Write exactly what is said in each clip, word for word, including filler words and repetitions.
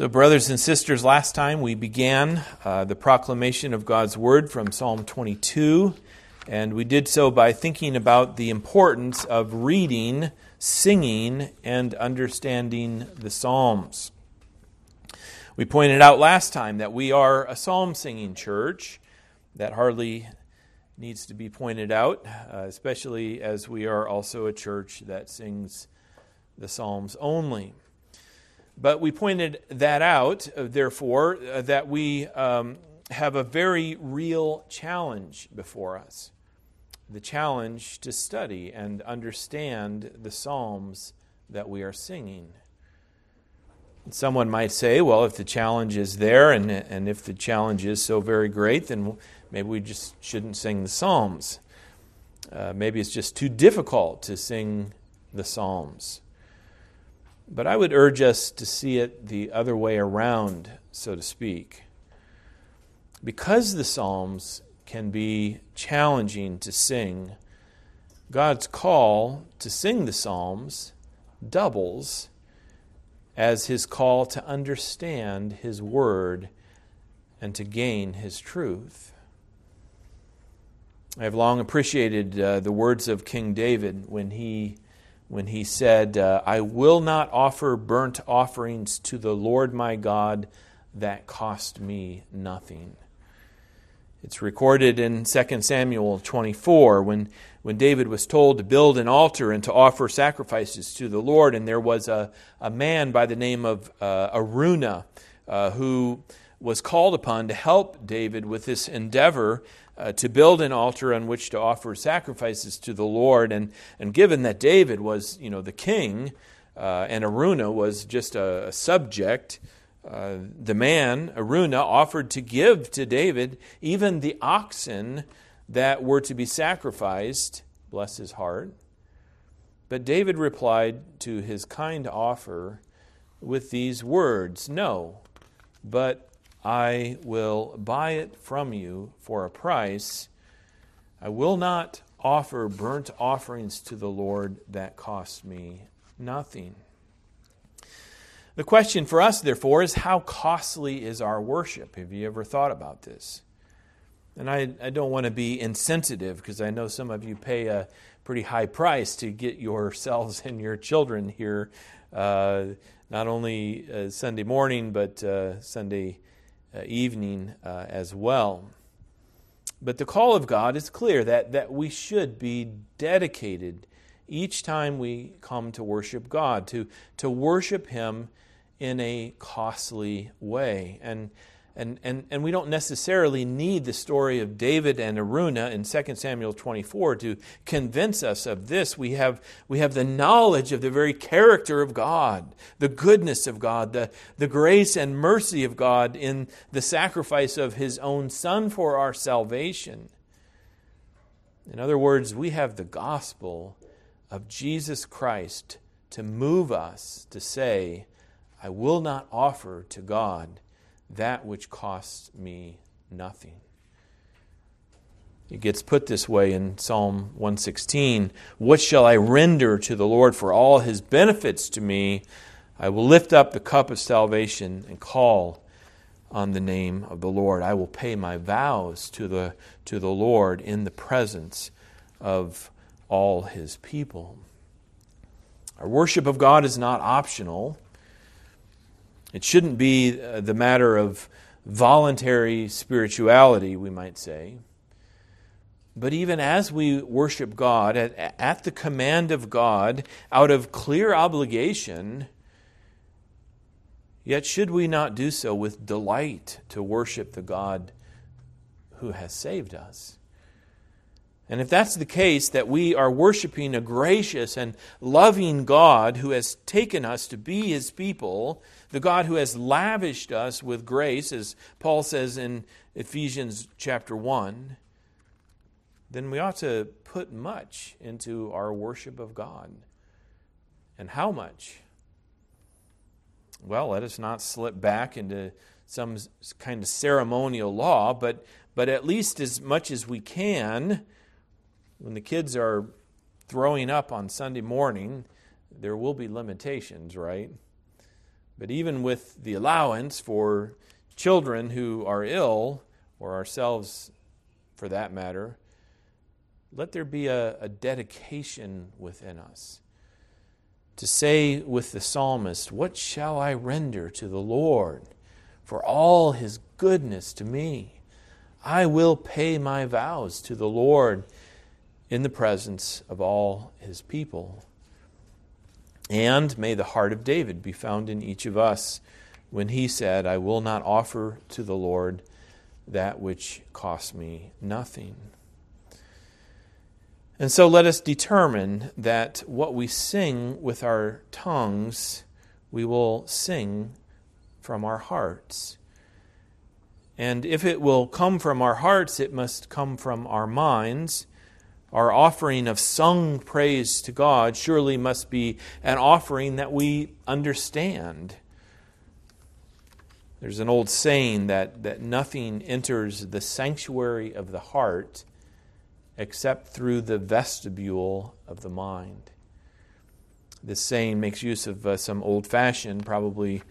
So, brothers and sisters, last time we began uh, the proclamation of God's Word from Psalm twenty-two, and we did so by thinking about the importance of reading, singing, and understanding the Psalms. We pointed out last time that we are a psalm-singing church. That hardly needs to be pointed out, uh, especially as we are also a church that sings the Psalms only. But we pointed that out, therefore, that we um, have a very real challenge before us. The challenge to study and understand the Psalms that we are singing. Someone might say, well, if the challenge is there, and, and if the challenge is so very great, then maybe we just shouldn't sing the Psalms. Uh, maybe it's just too difficult to sing the Psalms. But I would urge us to see it the other way around, so to speak. Because the Psalms can be challenging to sing, God's call to sing the Psalms doubles as His call to understand His Word and to gain His truth. I have long appreciated uh, the words of King David when he When he said, uh, I will not offer burnt offerings to the Lord my God that cost me nothing. It's recorded in Second Samuel twenty-four when, when David was told to build an altar and to offer sacrifices to the Lord. And there was a, a man by the name of uh, Araunah uh, who was called upon to help David with this endeavor Uh, to build an altar on which to offer sacrifices to the Lord. And, and given that David was, you know, the king, uh, and Araunah was just a, a subject, uh, the man, Araunah, offered to give to David even the oxen that were to be sacrificed, bless his heart. But David replied to his kind offer with these words, "No, but I will buy it from you for a price. I will not offer burnt offerings to the Lord that cost me nothing." The question for us, therefore, is how costly is our worship? Have you ever thought about this? And I, I don't want to be insensitive, because I know some of you pay a pretty high price to get yourselves and your children here, uh, not only uh, Sunday morning, but uh, Sunday Uh, evening uh, as well. But the call of God is clear that, that we should be dedicated each time we come to worship God, to, to worship Him in a costly way. And, and, and, and we don't necessarily need the story of David and Araunah in Second Samuel twenty-four to convince us of this. We have, we have the knowledge of the very character of God, the goodness of God, the, the grace and mercy of God in the sacrifice of His own Son for our salvation. In other words, we have the gospel of Jesus Christ to move us to say, I will not offer to God that which costs me nothing. It gets put this way in Psalm one sixteen, "What shall I render to the Lord for all His benefits to me? I will lift up the cup of salvation and call on the name of the Lord. I will pay my vows to the, to the Lord in the presence of all His people." Our worship of God is not optional. It shouldn't be the matter of voluntary spirituality, we might say. But even as we worship God, at, at the command of God, out of clear obligation, yet should we not do so with delight to worship the God who has saved us? And if that's the case, that we are worshiping a gracious and loving God who has taken us to be His people, the God who has lavished us with grace, as Paul says in Ephesians chapter one, then we ought to put much into our worship of God. And how much? Well, let us not slip back into some kind of ceremonial law, but, but at least as much as we can. When the kids are throwing up on Sunday morning, there will be limitations, right? But even with the allowance for children who are ill, or ourselves for that matter, let there be a, a dedication within us to say with the psalmist, "What shall I render to the Lord for all his goodness to me? I will pay my vows to the Lord in the presence of all his people." And may the heart of David be found in each of us when he said, "I will not offer to the Lord that which costs me nothing." And so let us determine that what we sing with our tongues, we will sing from our hearts. And if it will come from our hearts, it must come from our minds. Our offering of sung praise to God surely must be an offering that we understand. There's an old saying that, that nothing enters the sanctuary of the heart except through the vestibule of the mind. This saying makes use of uh, some old-fashioned, probably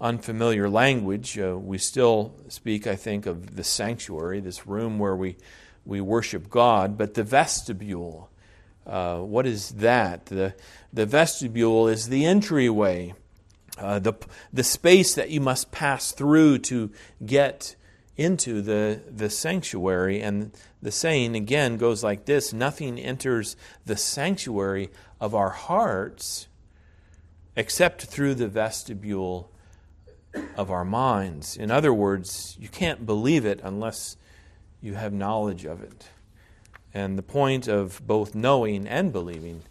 unfamiliar language. Uh, we still speak, I think, of the sanctuary, this room where we We worship God, but the vestibule, uh, what is that? The, the vestibule is the entryway, uh, the, the space that you must pass through to get into the, the sanctuary. And the saying, again, goes like this: nothing enters the sanctuary of our hearts except through the vestibule of our minds. In other words, you can't believe it unless you have knowledge of it. And the point of both knowing and believing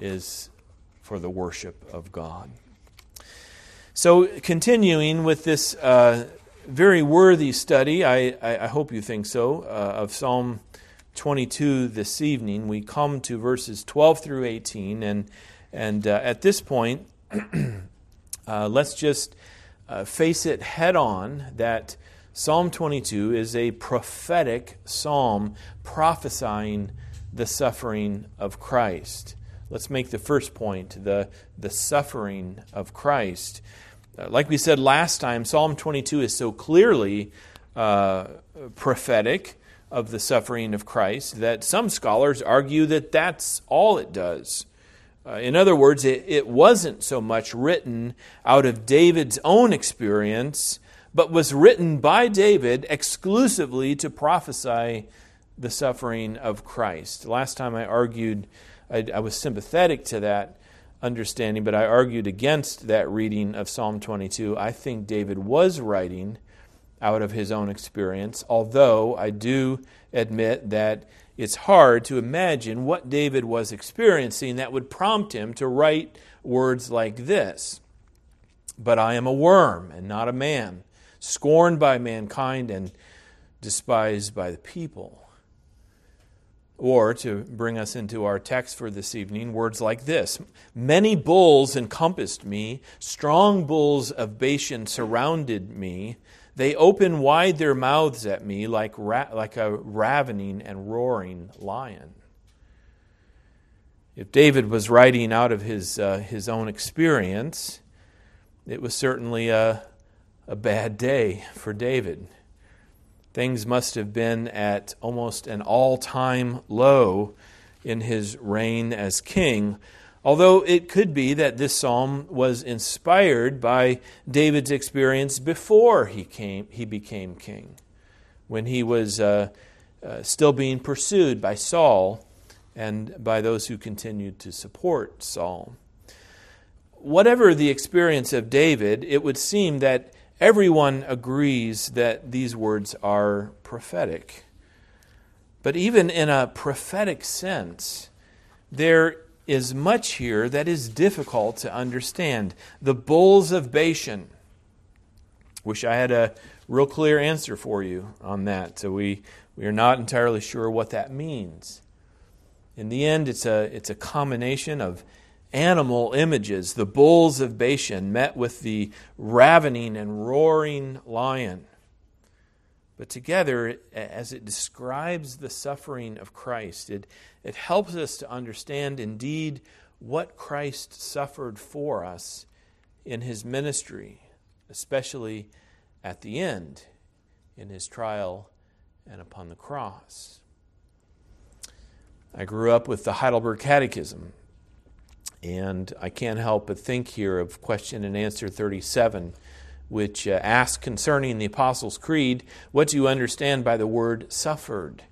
is for the worship of God. So continuing with this uh, very worthy study, I, I hope you think so, uh, of Psalm twenty-two this evening, we come to verses twelve through eighteen. And, and uh, at this point, uh, let's just uh, face it head on that Psalm twenty-two is a prophetic psalm prophesying the suffering of Christ. Let's make the first point, the, the suffering of Christ. Uh, like we said last time, Psalm twenty-two is so clearly uh, prophetic of the suffering of Christ that some scholars argue that that's all it does. Uh, in other words, it, it wasn't so much written out of David's own experience, but was written by David exclusively to prophesy the suffering of Christ. Last time I argued, I, I was sympathetic to that understanding, but I argued against that reading of Psalm twenty-two. I think David was writing out of his own experience, although I do admit that it's hard to imagine what David was experiencing that would prompt him to write words like this: "But I am a worm and not a man, scorned by mankind and despised by the people." Or, to bring us into our text for this evening, words like this: "Many bulls encompassed me, strong bulls of Bashan surrounded me. They opened wide their mouths at me like ra- like a ravening and roaring lion." If David was writing out of his uh, his own experience, it was certainly a, a bad day for David. Things must have been at almost an all-time low in his reign as king, although it could be that this psalm was inspired by David's experience before he came, he became king, when he was uh, uh, still being pursued by Saul and by those who continued to support Saul. Whatever the experience of David, it would seem that everyone agrees that these words are prophetic. But even in a prophetic sense, there is much here that is difficult to understand. The bulls of Bashan. Wish I had a real clear answer for you on that. So we, we are not entirely sure what that means. In the end, it's a it's a combination of animal images, the bulls of Bashan met with the ravening and roaring lion. But together, as it describes the suffering of Christ, it, it helps us to understand indeed what Christ suffered for us in his ministry, especially at the end, in his trial and upon the cross. I grew up with the Heidelberg Catechism, and I can't help but think here of question and answer thirty-seven, which asks concerning the Apostles' Creed, what do you understand by the word suffered?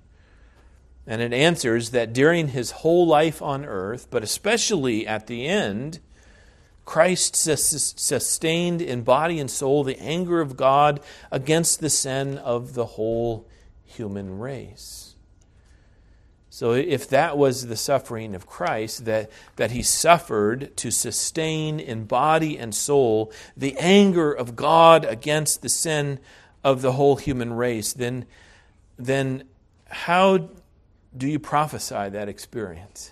And it answers that during his whole life on earth, but especially at the end, Christ sustained in body and soul the anger of God against the sin of the whole human race. So if that was the suffering of Christ, that, that he suffered to sustain in body and soul the anger of God against the sin of the whole human race, then, then how do you prophesy that experience?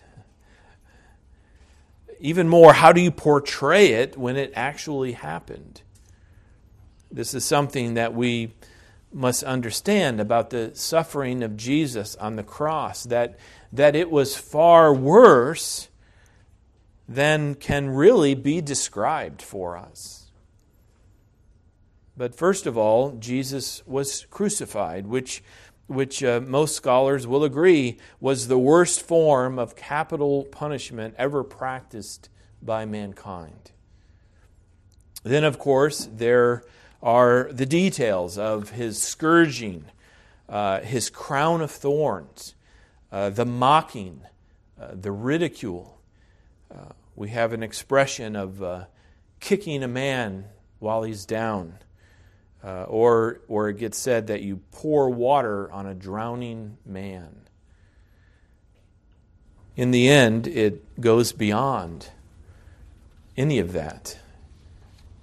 Even more, how do you portray it when it actually happened? This is something that we must understand about the suffering of Jesus on the cross, that, that it was far worse than can really be described for us. But first of all, Jesus was crucified, which which uh, most scholars will agree was the worst form of capital punishment ever practiced by mankind. Then, of course, there are the details of his scourging, uh, his crown of thorns, uh, the mocking, uh, the ridicule. Uh, we have an expression of uh, kicking a man while he's down. Uh, or, or it gets said that you pour water on a drowning man. In the end, it goes beyond any of that.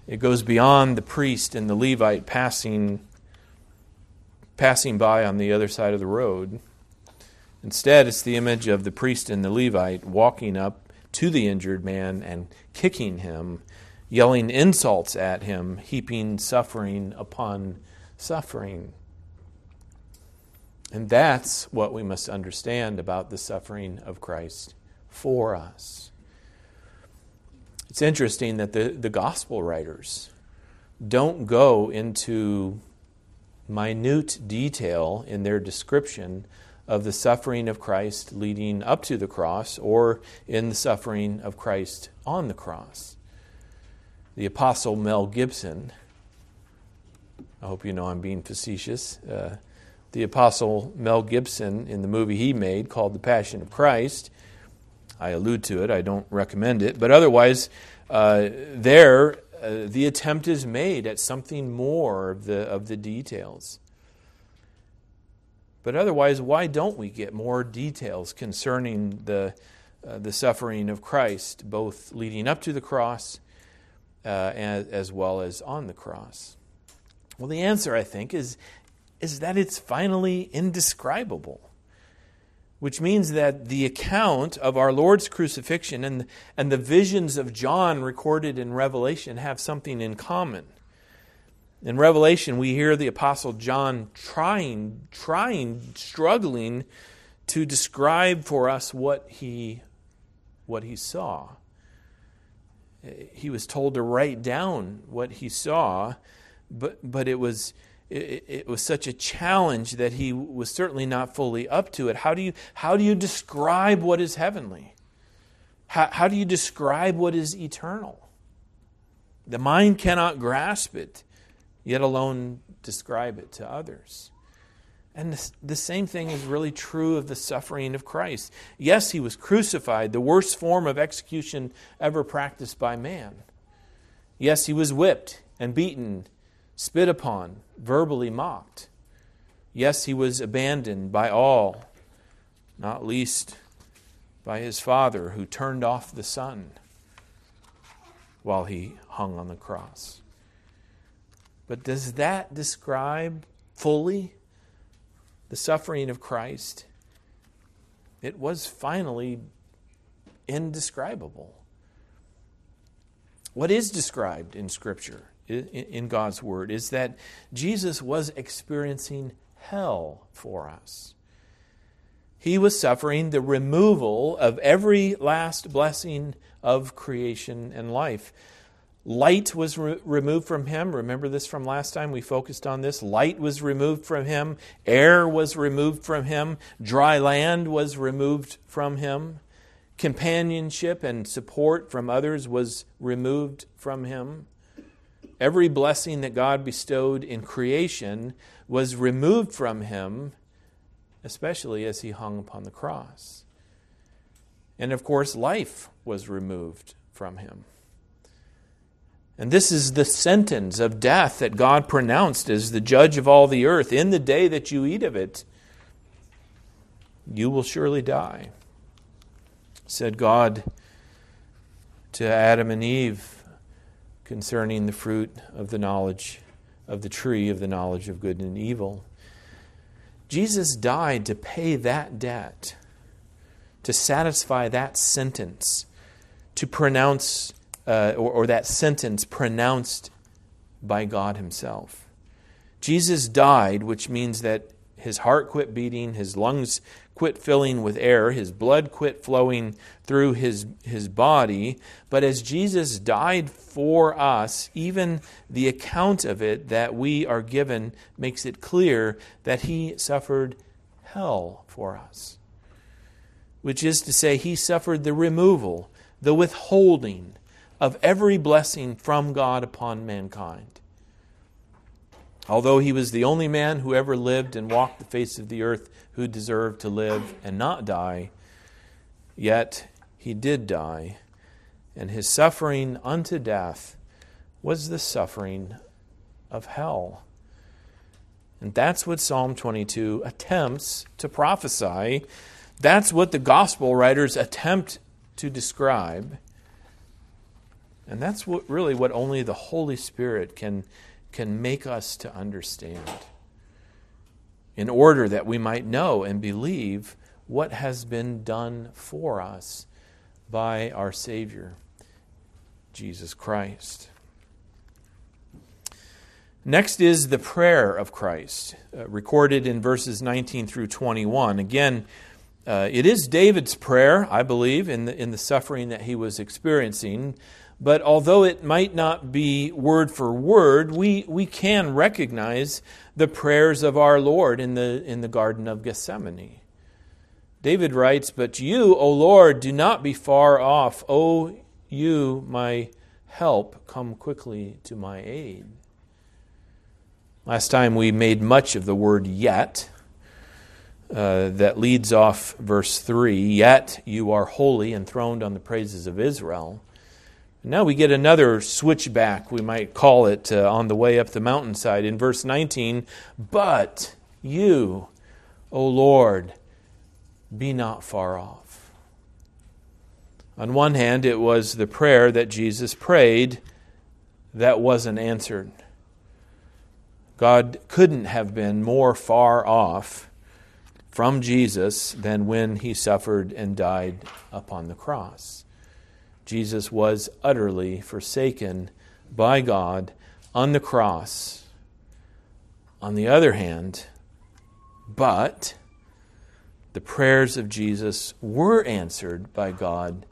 It goes beyond the priest and the Levite passing, passing by on the other side of the road. Instead, it's the image of the priest and the Levite walking up to the injured man and kicking him, yelling insults at him, heaping suffering upon suffering. And that's what we must understand about the suffering of Christ for us. It's interesting that the, the gospel writers don't go into minute detail in their description of the suffering of Christ leading up to the cross or in the suffering of Christ on the cross. The Apostle Mel Gibson, I hope you know I'm being facetious, uh, the Apostle Mel Gibson in the movie he made called The Passion of Christ, I allude to it, I don't recommend it, but otherwise uh, there uh, the attempt is made at something more of the, of the details. But otherwise, why don't we get more details concerning the, uh, the suffering of Christ, both leading up to the cross Uh, as, as well as on the cross? Well, the answer, I think, is, is that it's finally indescribable, which means that the account of our Lord's crucifixion and, and the visions of John recorded in Revelation have something in common. In Revelation, we hear the Apostle John trying, trying, struggling to describe for us what he, what he saw. He was told to write down what he saw, but but it was it, it was such a challenge that he was certainly not fully up to it. How do you how do you describe what is heavenly? How how do you describe what is eternal? The mind cannot grasp it, yet alone describe it to others. And the same thing is really true of the suffering of Christ. Yes, he was crucified, the worst form of execution ever practiced by man. Yes, he was whipped and beaten, spit upon, verbally mocked. Yes, he was abandoned by all, not least by his Father, who turned off the sun while he hung on the cross. But does that describe fully the suffering of Christ? It was finally indescribable. What is described in Scripture, in God's Word, is that Jesus was experiencing hell for us. He was suffering the removal of every last blessing of creation and life, Light was re- removed from him. Remember this from last time? We focused on this. Light was removed from him. Air was removed from him. Dry land was removed from him. Companionship and support from others was removed from him. Every blessing that God bestowed in creation was removed from him, especially as he hung upon the cross. And of course, life was removed from him. And this is the sentence of death that God pronounced as the judge of all the earth. In the day that you eat of it, you will surely die. Said God to Adam and Eve concerning the fruit of the knowledge of the tree of the knowledge of good and evil. Jesus died to pay that debt, to satisfy that sentence, to pronounce Uh, or, or that sentence pronounced by God himself. Jesus died, which means that his heart quit beating, his lungs quit filling with air, his blood quit flowing through his, his body. But as Jesus died for us, even the account of it that we are given makes it clear that he suffered hell for us, which is to say he suffered the removal, the withholding of every blessing from God upon mankind. Although he was the only man who ever lived and walked the face of the earth who deserved to live and not die, yet he did die, and his suffering unto death was the suffering of hell. And that's what Psalm twenty-two attempts to prophesy. That's what the gospel writers attempt to describe. And that's what really what only the Holy Spirit can, can make us to understand, in order that we might know and believe what has been done for us by our Savior, Jesus Christ. Next is the prayer of Christ, uh, recorded in verses nineteen through twenty-one. Again, uh, it is David's prayer, I believe, in the, in the suffering that he was experiencing. But although it might not be word for word, we, we can recognize the prayers of our Lord in the, in the Garden of Gethsemane. David writes, "But you, O Lord, do not be far off. O you, my help, come quickly to my aid." Last time we made much of the word "yet." Uh, that leads off verse three. "Yet you are holy, enthroned on the praises of Israel." Now we get another switchback, we might call it, uh, on the way up the mountainside. In verse nineteen, "But you, O Lord, be not far off." On one hand, it was the prayer that Jesus prayed that wasn't answered. God couldn't have been more far off from Jesus than when he suffered and died upon the cross. Jesus was utterly forsaken by God on the cross. On the other hand, but the prayers of Jesus were answered by God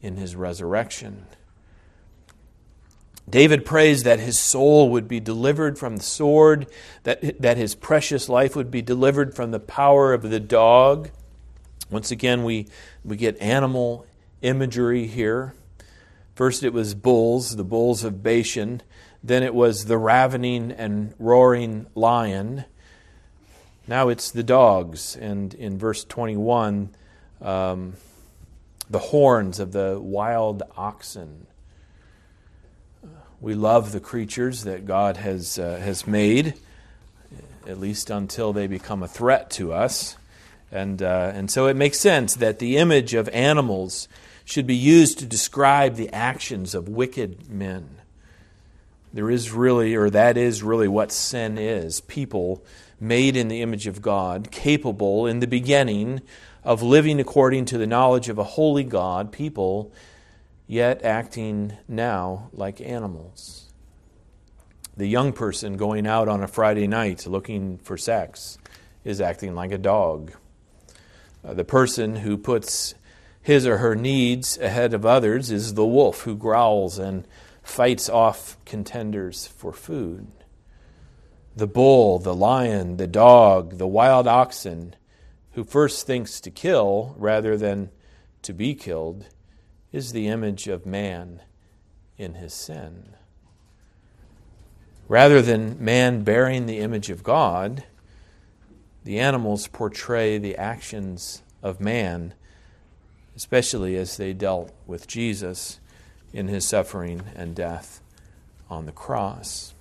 in his resurrection. David prays that his soul would be delivered from the sword, that, that his precious life would be delivered from the power of the dog. Once again, we, we get animal imagery here. First it was bulls, the bulls of Bashan. Then it was the ravening and roaring lion. Now it's the dogs. And in verse twenty-one, um, the horns of the wild oxen. We love the creatures that God has, uh, has made, at least until they become a threat to us. And uh, and so it makes sense that the image of animals should be used to describe the actions of wicked men. There is really, or that is really what sin is. People made in the image of God, capable in the beginning of living according to the knowledge of a holy God, people yet acting now like animals. The young person going out on a Friday night looking for sex is acting like a dog. Uh, the person who puts his or her needs ahead of others is the wolf who growls and fights off contenders for food. The bull, the lion, the dog, the wild oxen, who first thinks to kill rather than to be killed, is the image of man in his sin. Rather than man bearing the image of God, the animals portray the actions of man, especially as they dealt with Jesus in his suffering and death on the cross.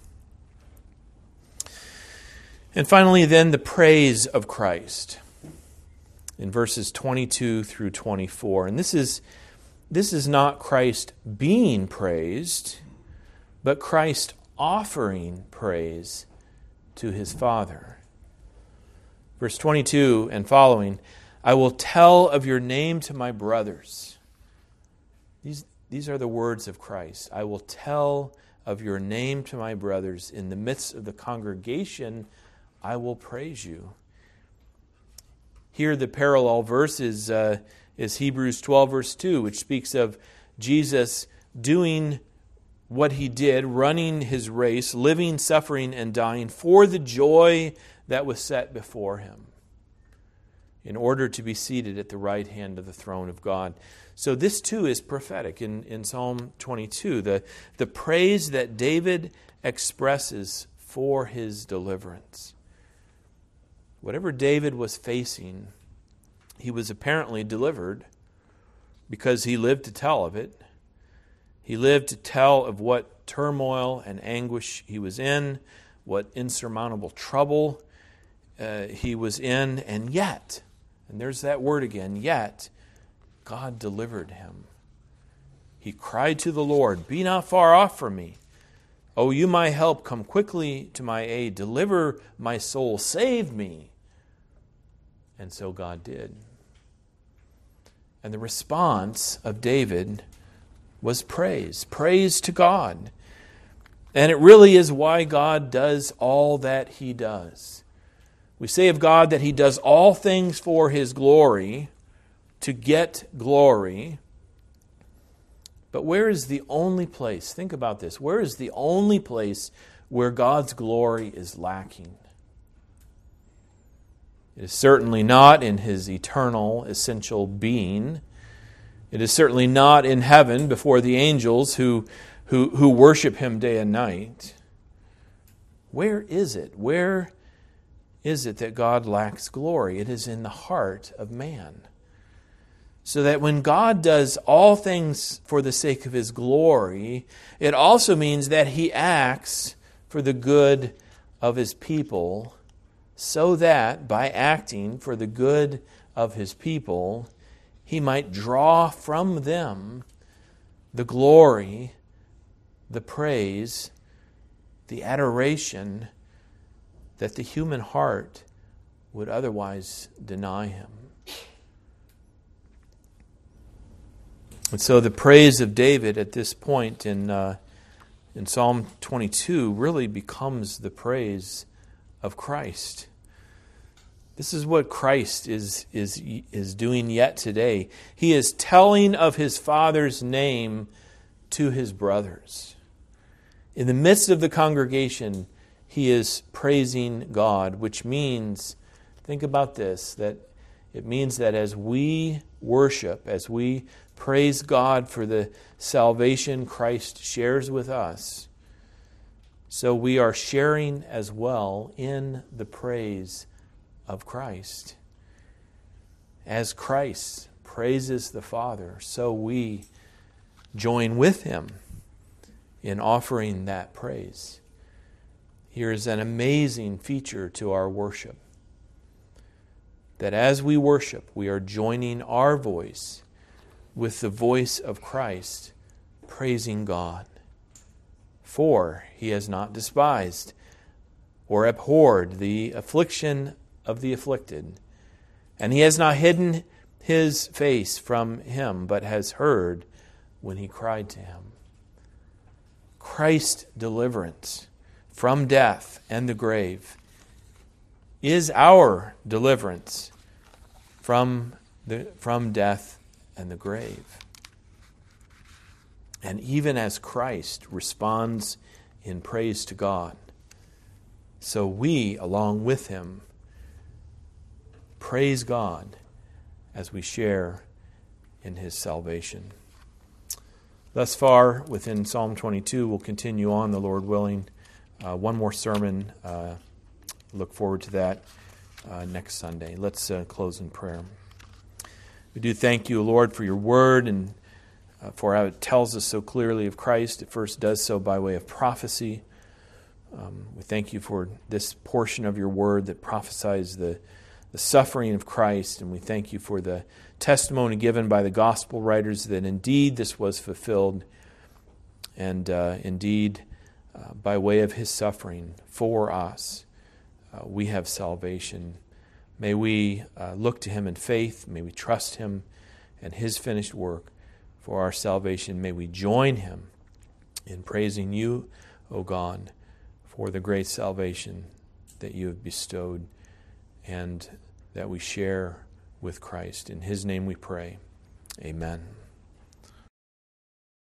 And finally, then, the praise of Christ in verses twenty-two through twenty-four. And this is this is not Christ being praised, but Christ offering praise to his Father. Verse twenty-two and following, I will tell of your name to my brothers. These These are the words of Christ. I will tell of your name to my brothers. In the midst of the congregation, I will praise you. Here, the parallel verse is, uh, is Hebrews twelve, verse two, which speaks of Jesus doing what he did, running his race, living, suffering, and dying for the joy that was set before him, in order to be seated at the right hand of the throne of God. So this too is prophetic in, in Psalm twenty-two, the, the praise that David expresses for his deliverance. Whatever David was facing, he was apparently delivered because he lived to tell of it. He lived to tell of what turmoil and anguish he was in, what insurmountable trouble uh, he was in, and yet... and there's that word again, yet God delivered him. He cried to the Lord, be not far off from me. O you my help, come quickly to my aid. Deliver my soul, save me. And so God did. And the response of David was praise, praise to God. And it really is why God does all that he does. We say of God that he does all things for his glory, to get glory. But where is the only place, think about this, where is the only place where God's glory is lacking? It is certainly not in his eternal, essential being. It is certainly not in heaven before the angels who, who, who worship him day and night. Where is it? Where is it that God lacks glory? It is in the heart of man. So that when God does all things for the sake of his glory, it also means that he acts for the good of his people, so that by acting for the good of his people, he might draw from them the glory, the praise, the adoration that the human heart would otherwise deny him. And so the praise of David at this point in uh, in Psalm twenty-two really becomes the praise of Christ. This is what Christ is is is doing yet today. He is telling of his Father's name to his brothers. In the midst of the congregation, he is praising God, which means, think about this, that it means that as we worship, as we praise God for the salvation Christ shares with us, so we are sharing as well in the praise of Christ. As Christ praises the Father, so we join with him in offering that praise. Here is an amazing feature to our worship, that as we worship, we are joining our voice with the voice of Christ, praising God. For he has not despised or abhorred the affliction of the afflicted, and he has not hidden his face from him, but has heard when he cried to him. Christ's deliverance from death and the grave is our deliverance from the from death and the grave. And even as Christ responds in praise to God, so we, along with him, praise God as we share in his salvation. Thus far, within Psalm twenty-two, we'll continue on, the Lord willing. Uh, one more sermon. Uh, look forward to that uh, next Sunday. Let's uh, close in prayer. We do thank you, Lord, for your word, and uh, for how it tells us so clearly of Christ. It first does so by way of prophecy. Um, we thank you for this portion of your word that prophesies the, the suffering of Christ, and we thank you for the testimony given by the gospel writers that indeed this was fulfilled, and uh, indeed uh, by way of his suffering for us, uh, we have salvation. May we uh, look to him in faith. May we trust him and his finished work for our salvation. May we join him in praising you, O God, for the great salvation that you have bestowed and that we share with Christ. In his name we pray. Amen.